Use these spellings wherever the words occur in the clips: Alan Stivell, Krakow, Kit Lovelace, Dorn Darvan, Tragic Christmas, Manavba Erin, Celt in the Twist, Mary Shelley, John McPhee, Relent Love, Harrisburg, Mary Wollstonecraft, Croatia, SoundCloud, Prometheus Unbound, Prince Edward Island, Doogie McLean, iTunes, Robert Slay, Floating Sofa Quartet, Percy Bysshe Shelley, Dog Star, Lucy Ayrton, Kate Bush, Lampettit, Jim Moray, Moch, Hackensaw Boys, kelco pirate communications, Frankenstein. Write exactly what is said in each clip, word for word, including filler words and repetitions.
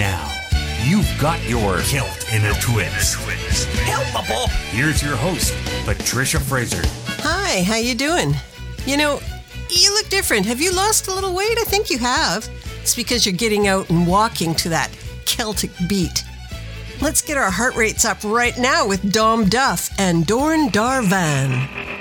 now. You've got your Celt in a Twist. Helpable. Here's your host, Patricia Fraser. Hi, how you doing? You know, you look different. Have you lost a little weight? I think you have. It's because you're getting out and walking to that Celtic beat. Let's get our heart rates up right now with Dom Duff and Dorn Darvan.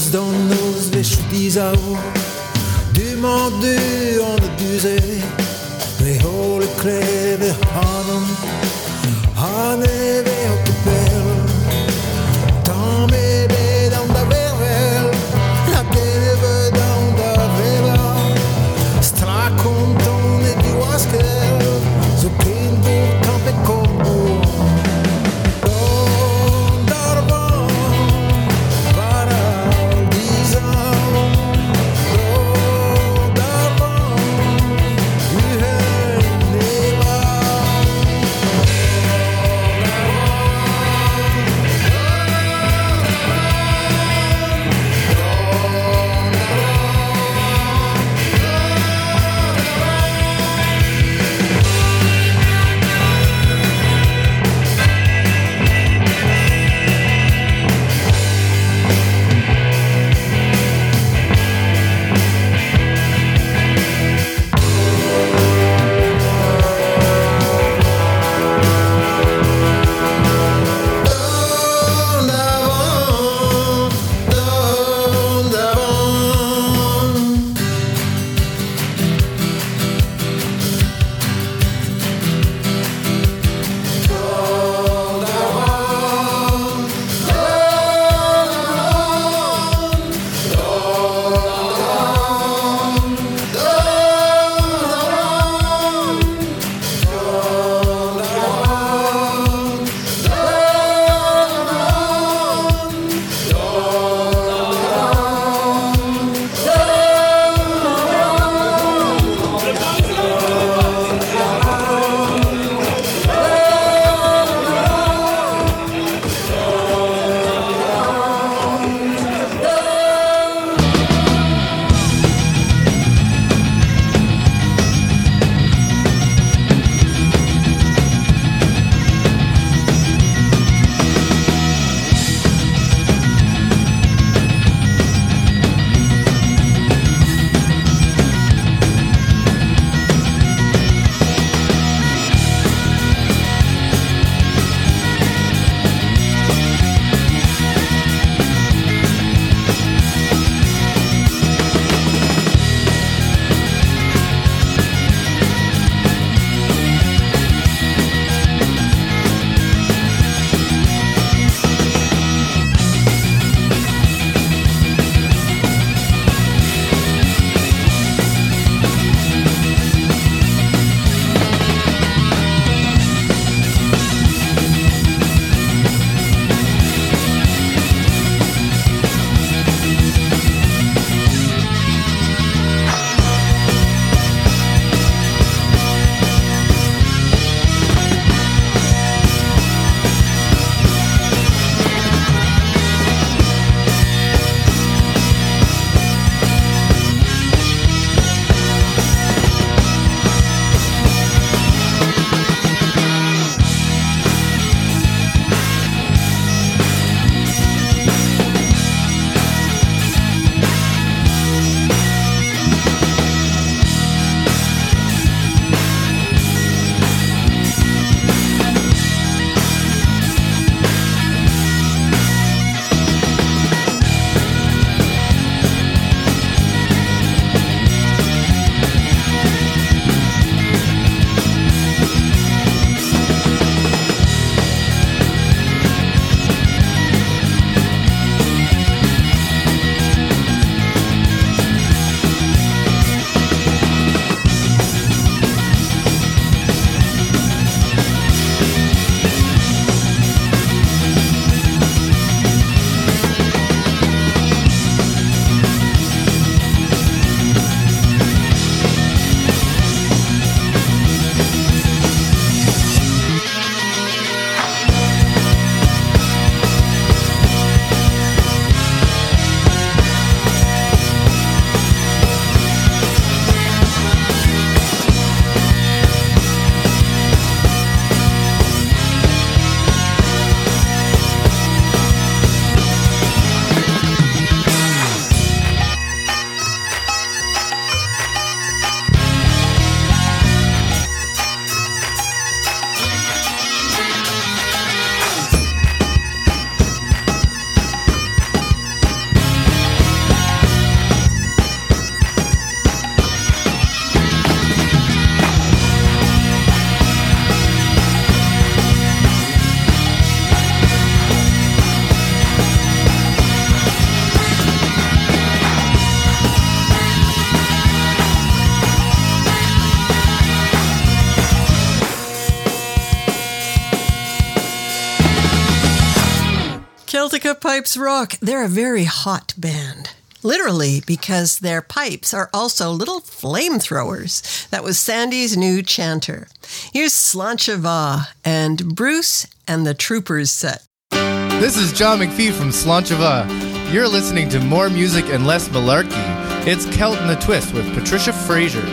We'll of Pipes Rock. They're a very hot band. Literally, because their pipes are also little flamethrowers. That was Sandy's new chanter. Here's Slàinte Mhath and Bruce and the Troopers set. This is John McPhee from Slàinte Mhath. You're listening to more music and less malarkey. It's Celt in the Twist with Patricia Fraser.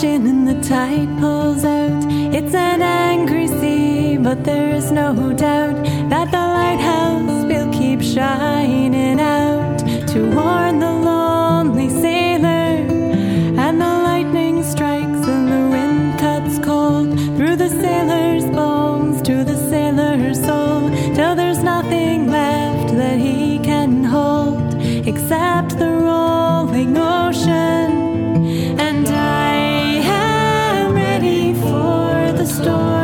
In the tide pulls out, it's an angry sea but there's no doubt that the lighthouse will keep shining out to warn the lonely sailor. And the lightning strikes and the wind cuts cold through the sailor's bones to the sailor's soul, till there's nothing left that he can hold except the rolling ocean. And I am ready for the storm.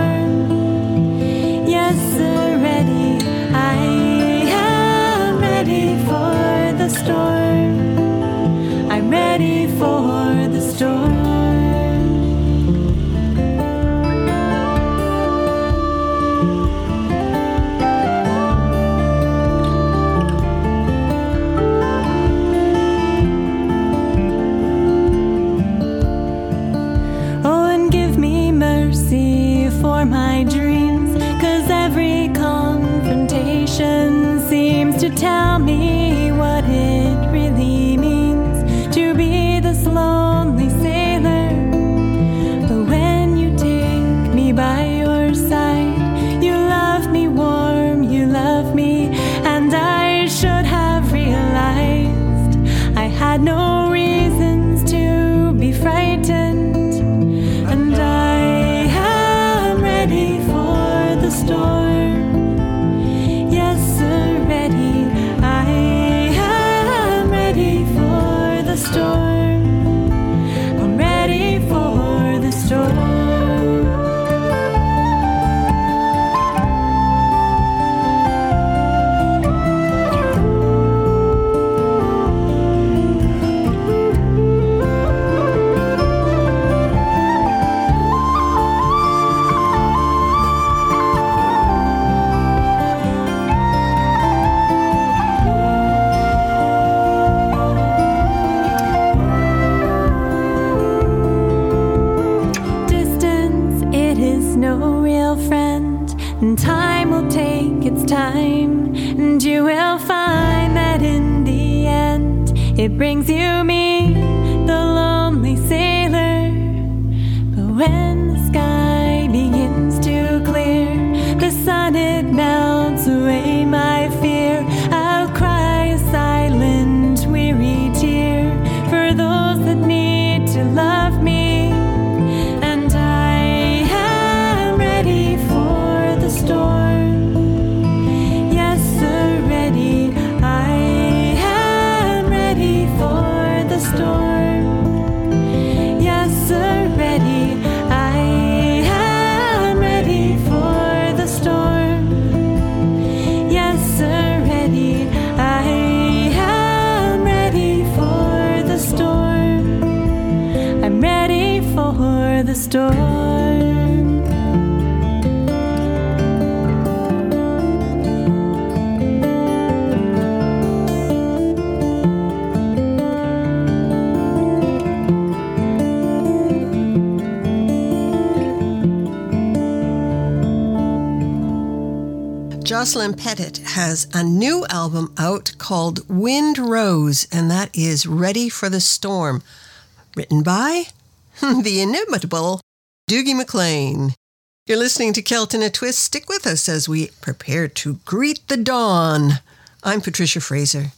Lampettit has a new album out called Wind Rose, and that is Ready for the Storm, written by the inimitable Doogie McLean. You're listening to Celt in a Twist. Stick with us as we prepare to greet the dawn. I'm Patricia Fraser.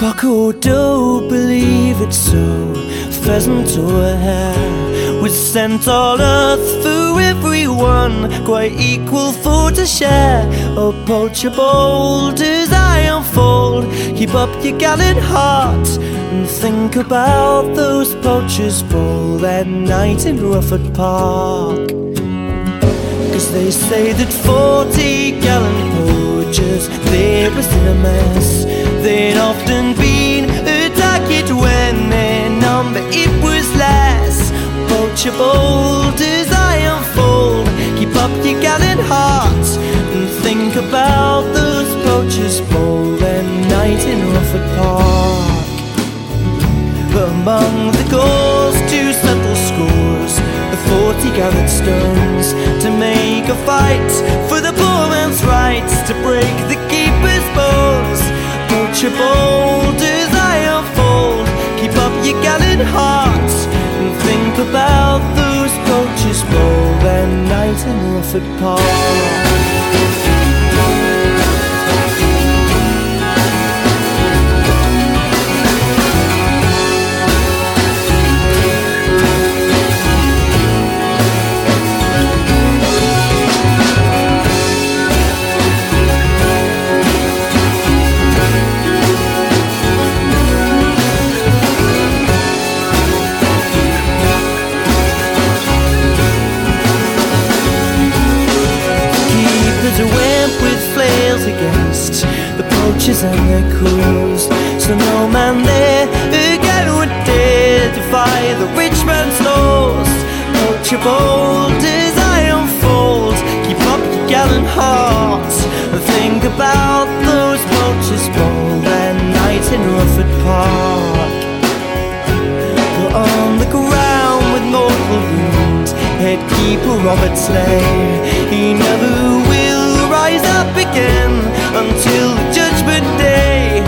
Buckle, don't believe it so. Pheasant or hare, we sent all earth through everyone, quite equal for to share. Oh, poacher bold, as I unfold, keep up your gallant heart, and think about those poachers bold that night in Rufford Park. Cause they say that forty gallant poachers, they were in a mess. They'd often been a target when their number it was less. Poacher bold, as I unfold, keep up your gallant heart, and think about those poachers bold that night in Rufford Park. But among the goals to settle scores, the forty gathered stones to make a fight for the poor man's rights, to break the keeper's bones. Poacher bold, as I unfold, keep up your gallant heart, and think about those poachers bold that night in Rufford Park. Against the poachers and their crews, so no man there again would dare defy the rich man's laws. Poacher bold, as I unfold, keep up your gallant heart, and think about those poachers bold that night in Rufford Park. We're on the ground with mortal wound, head keeper Robert Slay, he never will rise up again until the judgment day.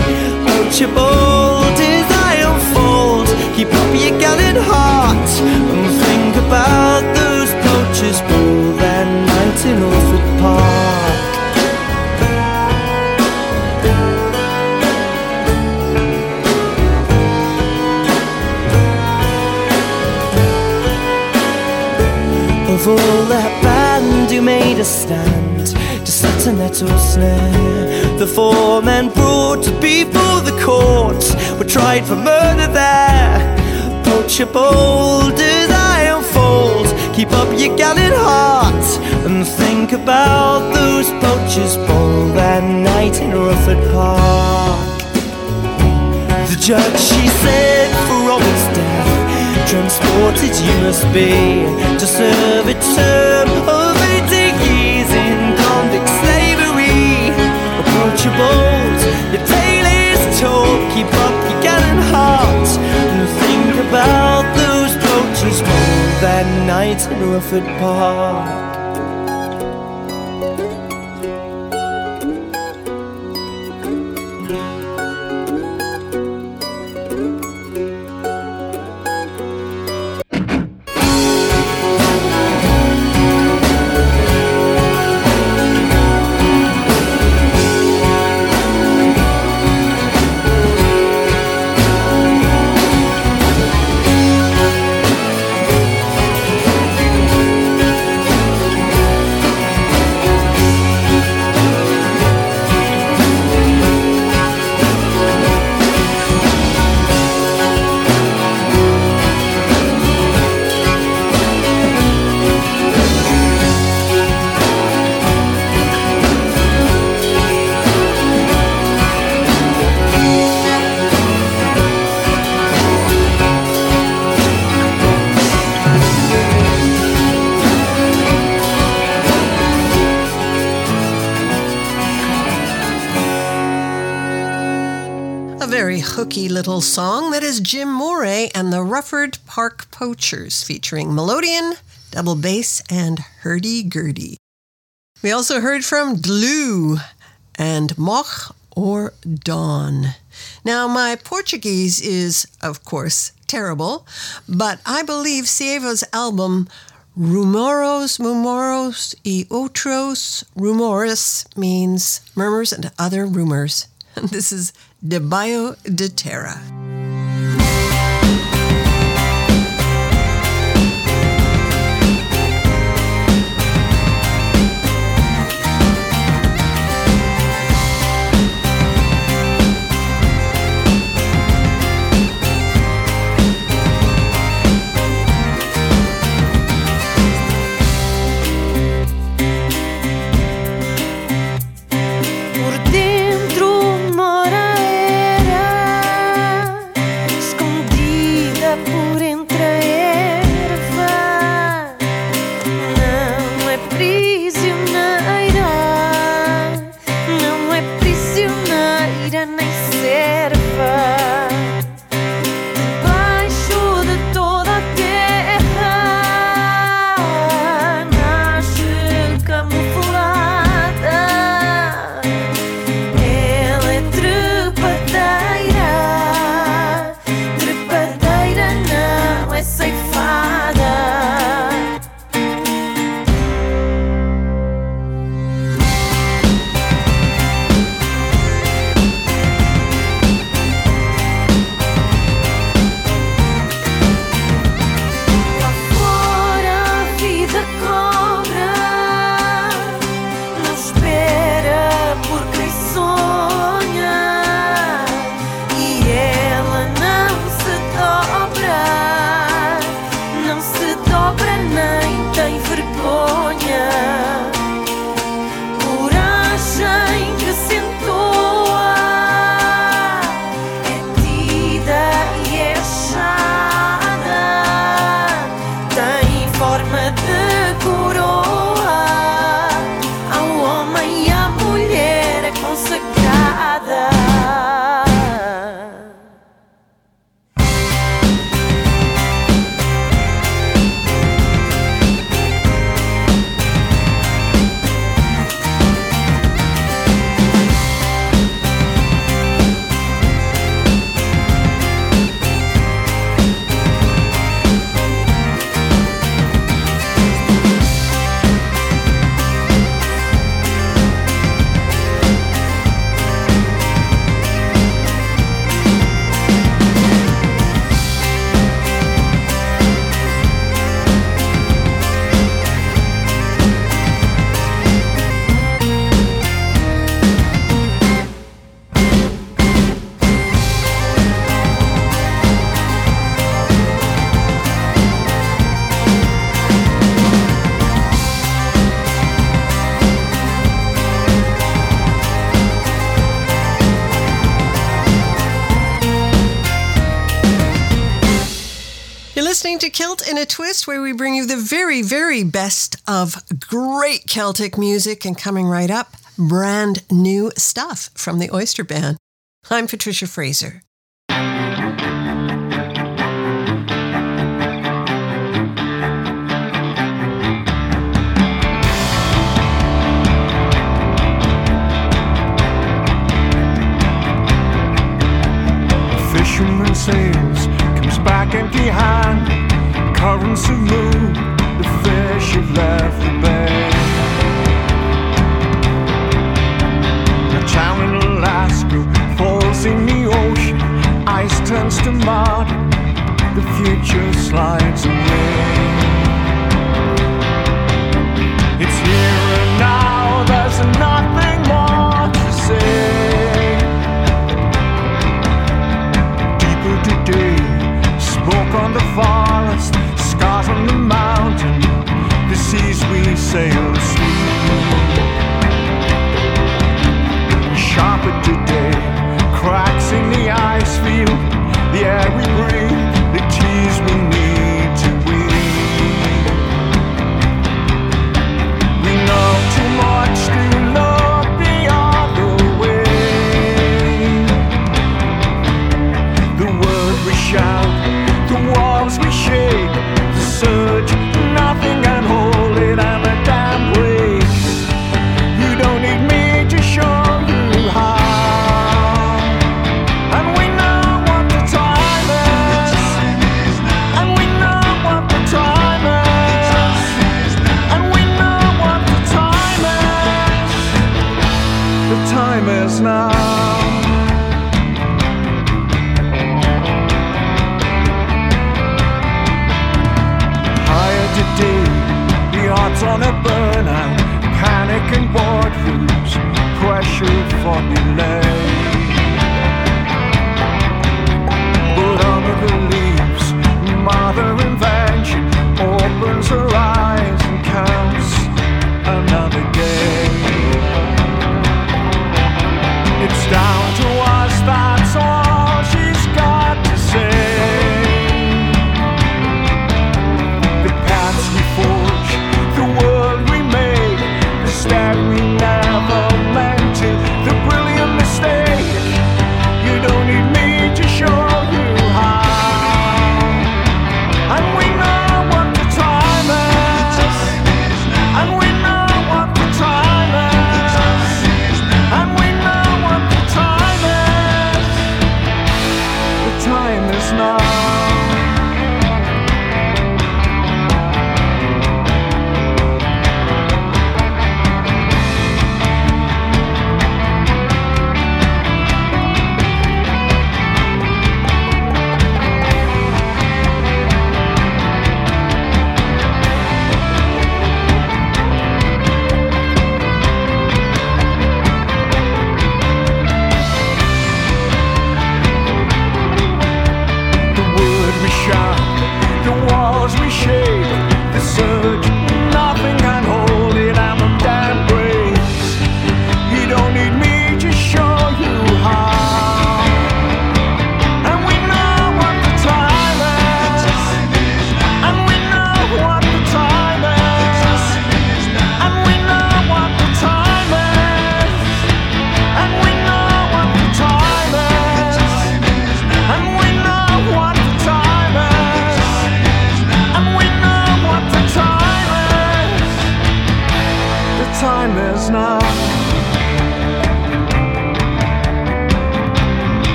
Poacher bold, as I unfold, keep up your gallant heart, and think about those poachers bold that night in Rufford Park. Of all that band who made a stand to set a net or snare, the four men brought before the court were tried for murder there. Poacher bold, as I unfold, keep up your gallant heart, and think about those poachers bold that night in Rufford Park. The judge, she said, for Robert's death, transported you must be to serve a term of eighty years in slavery. Poacher bold, your tale is told, keep up your gallant heart, and think about those poachers bold that night in Rufford Park. Little song that is Jim Moray and the Rufford Park Poachers, featuring melodeon, double bass, and hurdy-gurdy. We also heard from Dlou and Moch or Dawn. Now, my Portuguese is, of course, terrible, but I believe Sieva's album Rumoros, Mumoros y Otros Rumores means murmurs and other rumors. And this is De Mayo de Terra. Celt in a Twist, where we bring you the very, very best of great Celtic music, and coming right up, brand new stuff from the Oyster Band. I'm Patricia Fraser. A fisherman sails, comes back empty hand. Currents have moved, the fish have left the bay. A town in Alaska falls in the ocean. Ice turns to mud, the future slides away. It's here and now, there's nothing more to say. Deeper today, smoke on the forest, scars on the mountain, the seas we sail sweep. Sharper today, cracks in the ice field, the air we breathe, the tears we need to weep.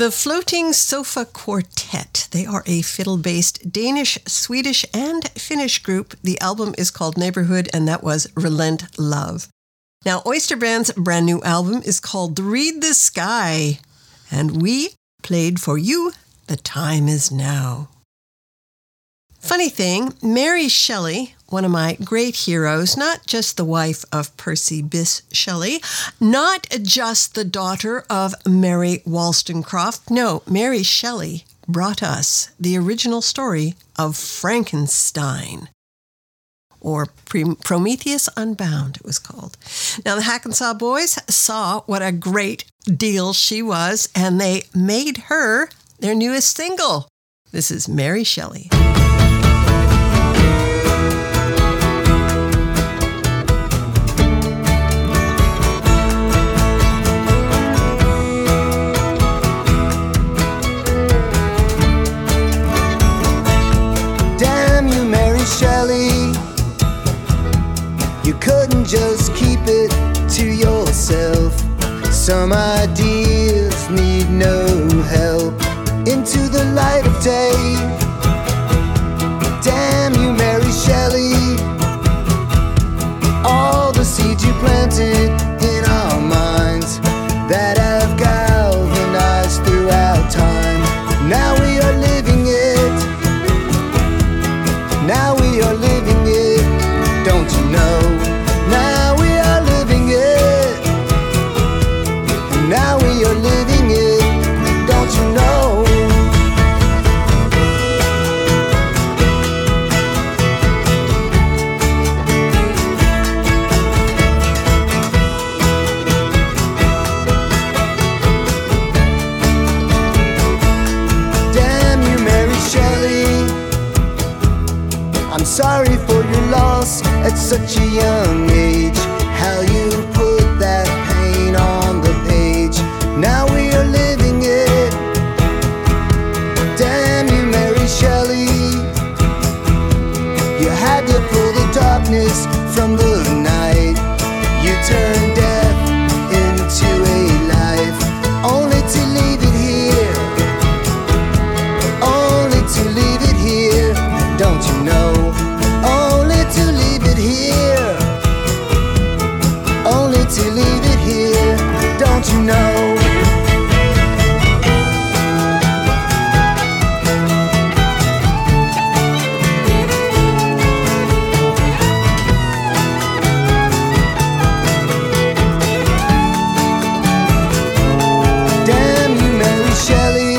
The Floating Sofa Quartet. They are a fiddle-based Danish, Swedish, and Finnish group. The album is called Neighborhood, and that was Relent Love. Now, Oyster Band's brand new album is called Read the Sky, and we played for you The Time Is Now. Funny thing, Mary Shelley, one of my great heroes, not just the wife of Percy Bysshe Shelley, not just the daughter of Mary Wollstonecraft. No, Mary Shelley brought us the original story of Frankenstein, or Prometheus Unbound, it was called. Now, the Hackensaw Boys saw what a great deal she was, and they made her their newest single. This is Mary Shelley. You couldn't just keep it to yourself. Some ideas need no help. Into the light of day. Damn you, Mary Shelley. All the seeds you planted in our minds that have galvanized throughout time. Now we are living it. Now we are living it. Don't you know? Sorry for your loss at such a young age. How you put that pain on the page. Now we are living it. Damn you, Mary Shelley. You had to pull the darkness from the night. You turned death into a life, only to leave it here. Only to leave it here. Don't you know? To leave it here, only to leave it here, don't you know? Damn you, Mary Shelley.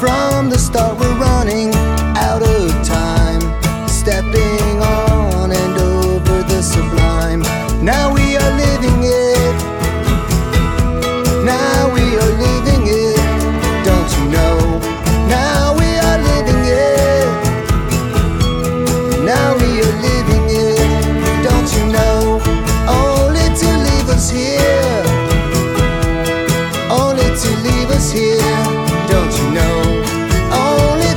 From the start we're running out of time. Stepping on and over the sublime. Now we are living it. Now we are living it. Don't you know? Now we are living it. Now we are living it. Don't you know? Only to leave us here. Only to leave us here. Don't you know? Only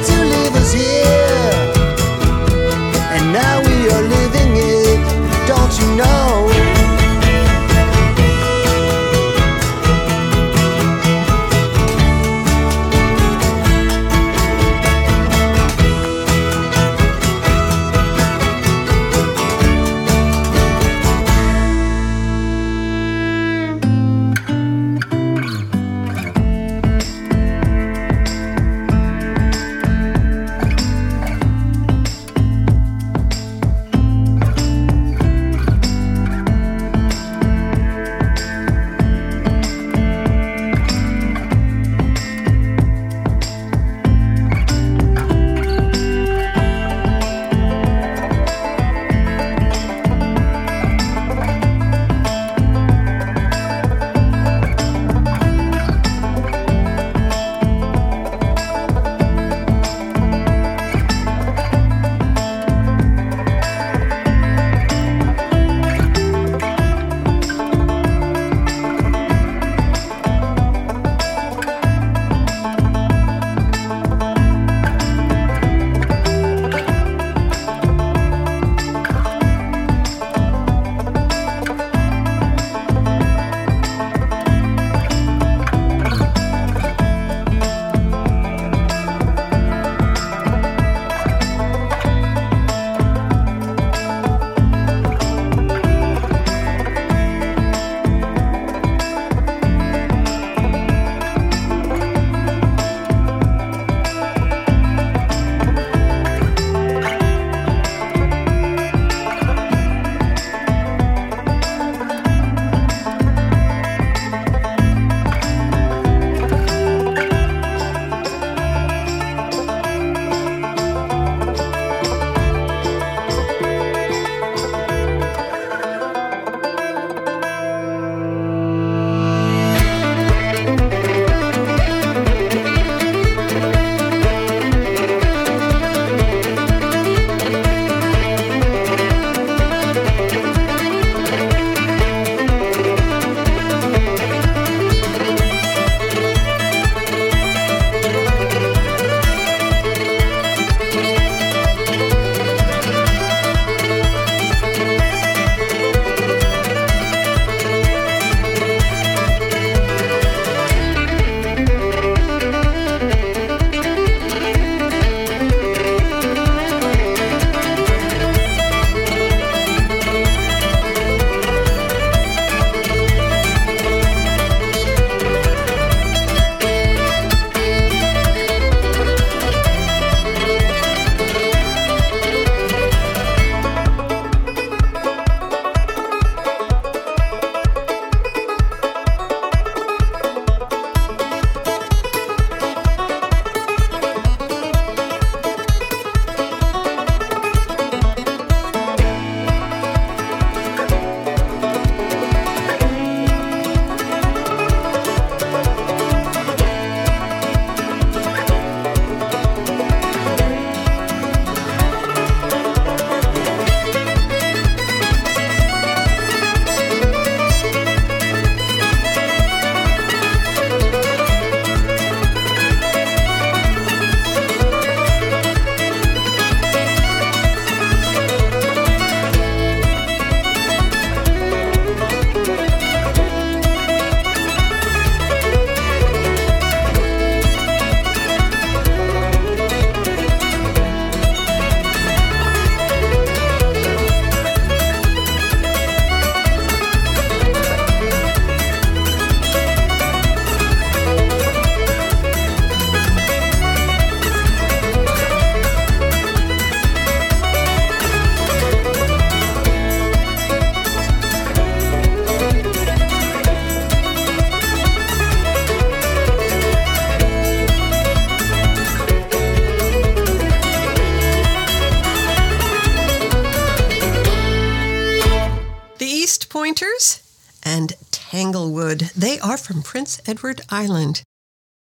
Winters and Tanglewood. They are from Prince Edward Island.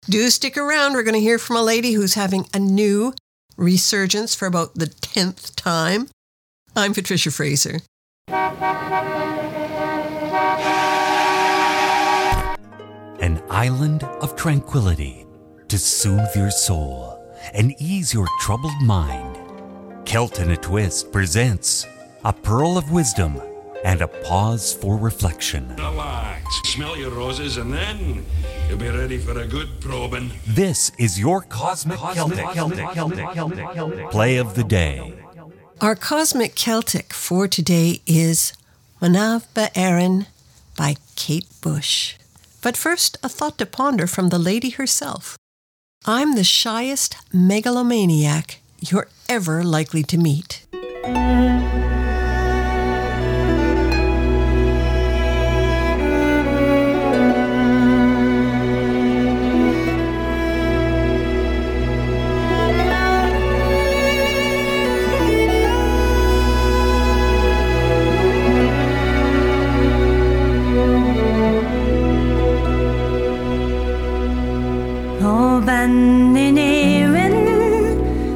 Do stick around. We're going to hear from a lady who's having a new resurgence for about the tenth time. I'm Patricia Fraser. An island of tranquility to soothe your soul and ease your troubled mind. Celt in a Twist presents a pearl of wisdom and a pause for reflection. Relax, smell your roses, and then you'll be ready for a good probing. This is your Cosmic, Cosmic Celtic, Celtic, Celtic, Celtic, Celtic, Celtic play of the day. Our Cosmic Celtic for today is Manavba Erin by Kate Bush. But first, a thought to ponder from the lady herself. I'm the shyest megalomaniac you're ever likely to meet. Ban in Erin,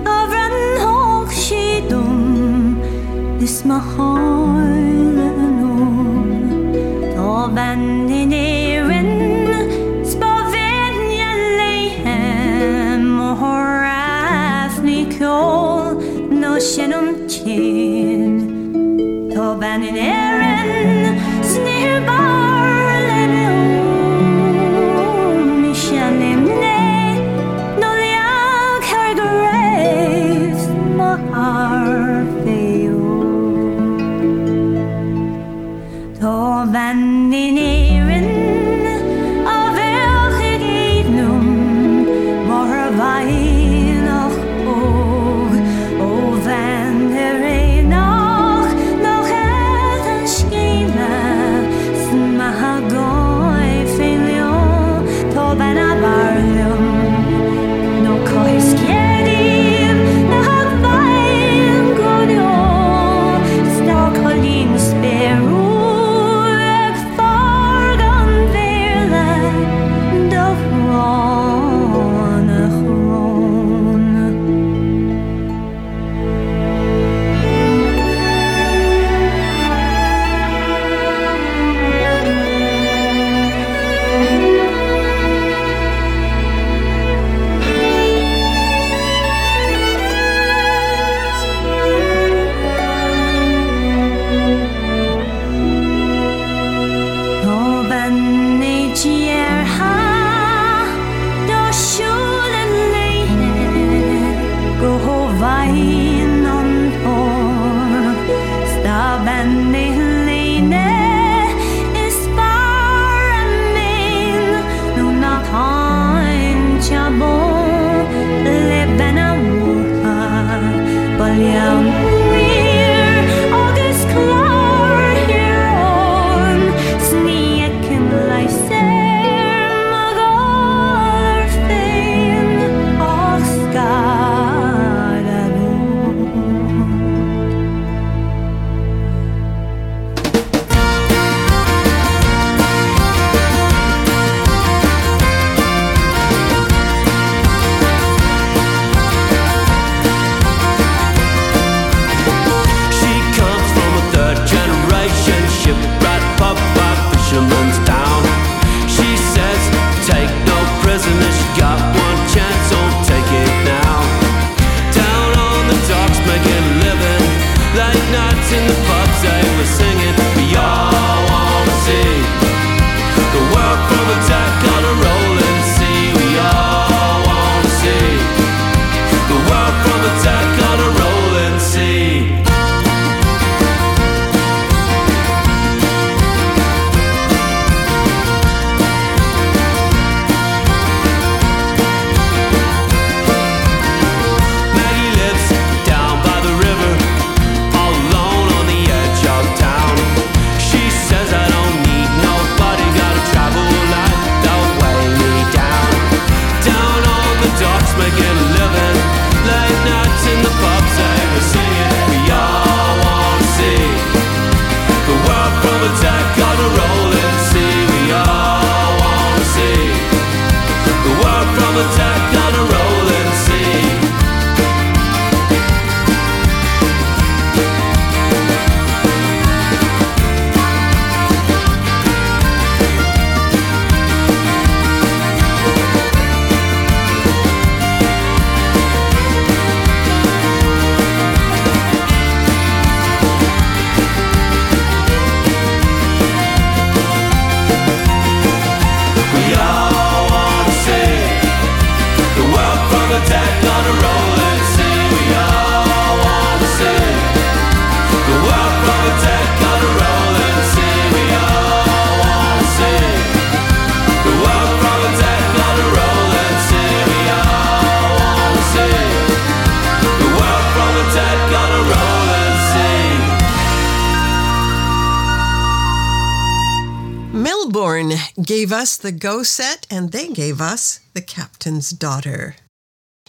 I've run hoog she dum, this my hoilen om. Oh, ban in Erin, spaven ye lehem, or afni call, no shenum chin. Oh, ban in Erin, sneer bar levy. Van in Erin, a welke geednum, maar wij nog oog. O, van Erin nog, nog het een schelen, smaag gooi veel, to ben a barlum, no kois kedim, no hak wein godo, stak holin speru. That God gave us the Go Set, and they gave us The Captain's Daughter.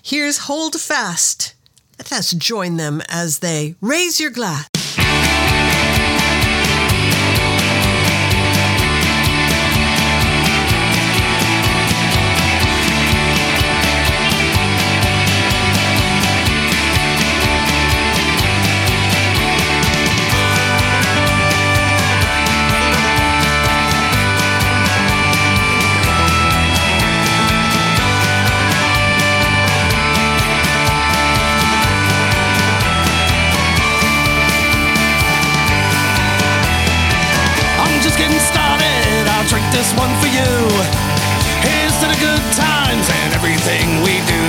Here's Hold Fast. Let us join them as they raise your glass. This one for you. Here's to the good times and everything we do.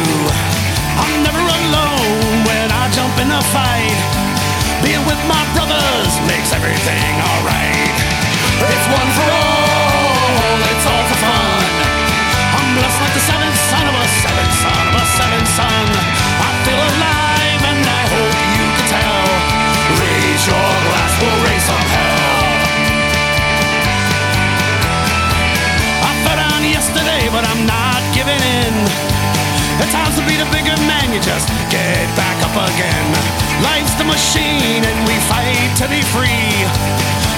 I'm never alone when I jump in a fight. Being with my brothers makes everything alright. It's one for all, it's all for fun. I'm blessed like the seventh son of a seventh son of a seventh son. I feel alive and I hope you can tell. Raise your glass, we'll raise some hell. Yesterday, but I'm not giving in. At times to be the bigger man, you just get back up again. Life's the machine and we fight to be free.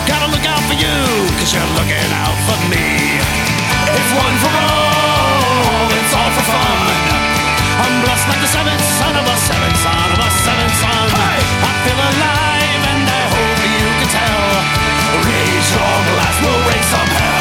Gotta look out for you, cause you're looking out for me. It's one for all, it's all for fun. I'm blessed like the seventh son of a seventh son of a seventh son. Hey! I feel alive and I hope you can tell. Raise your glass, we'll raise some hell.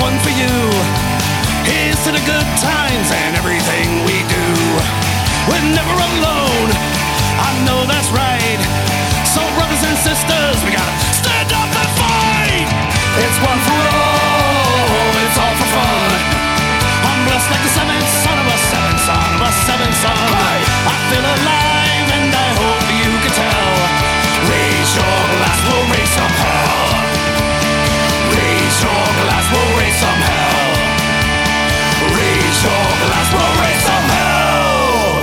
One for you. Here's to the good times and everything we do. We're never alone, I know that's right. So brothers and sisters, we gotta stand up and fight. It's one for all, it's all for fun. I'm blessed like the seventh son of a seventh son of a seventh son. Hey! I feel alive and I hope you can tell. Raise your glass, we'll raise some hell. Raise your glass, we'll raise some hell. Raise your glass, we'll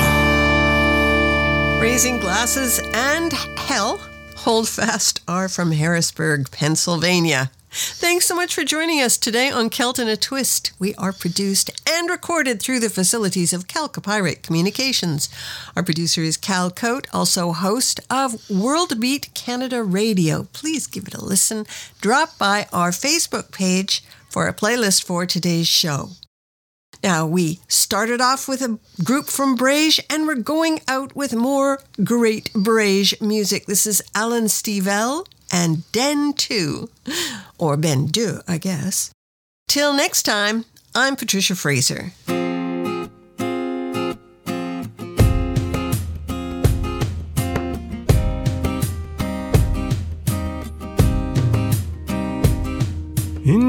raise some hell. Raising glasses and hell. Hold Fast are from Harrisburg, Pennsylvania. Thanks so much for joining us today on Celt in a Twist. We are produced and recorded through the facilities of Kelco Pirate Communications. Our producer is Cal Coate, also host of World Beat Canada Radio. Please give it a listen. Drop by our Facebook page for a playlist for today's show. Now, we started off with a group from Brège, and we're going out with more great Brège music. This is Alan Stivell and Den Tu, or Ben Du, I guess. Till next time, I'm Patricia Fraser. In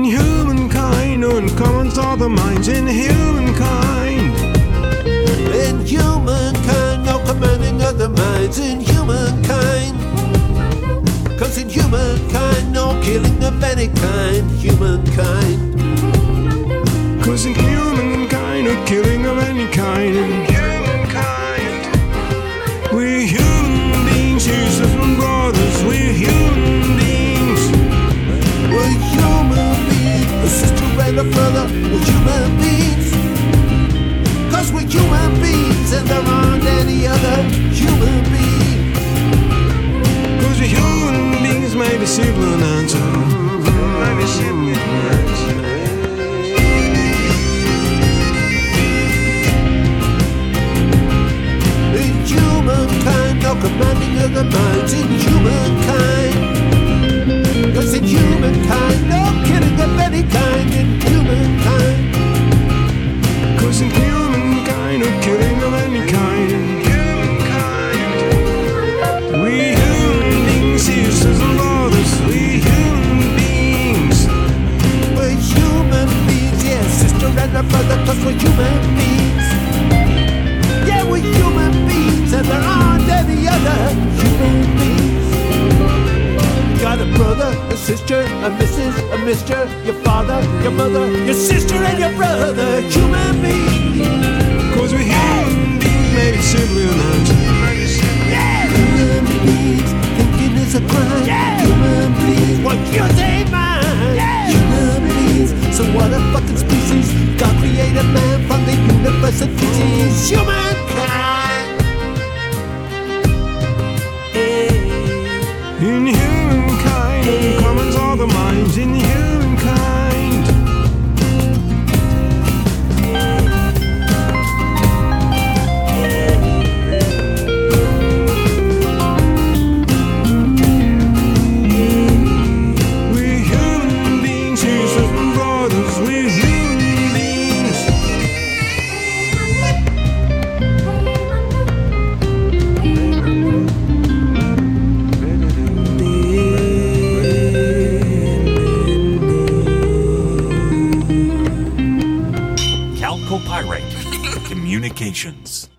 humankind, uncommon are the minds in humankind. In humankind, no commanding of the minds in humankind. Cause in humankind, no killing of any kind, humankind. Cause in humankind, no killing of any kind, in humankind. We're human beings, here's different brothers, we're human beings. We're human beings, a sister and a brother, we're human beings. Cause we're human beings and there aren't any other human beings. Cause we're human beings, maybe sibling and so. Maybe sibling and so. In humankind, no commanding of the minds in humankind. Cause in humankind, no killing of any kind in humankind. Cause in humankind, no killing of any kind in humankind. We sisters and brothers, we human beings. mister, a missus, a mister, your father, your mother, your sister and your brother, human beings. Cause we're human beings, maybe simply or not. Human beings, thinking it's a crime. Yeah. Human beings, what you say mine. Yeah. Human beings, so what a fucking species. God created man from the universe of feces. Humankind. In humankind, hey. Commons are the minds in humankind. Hey. We're human beings, sisters and brothers, we're human beings. Pirate Communications.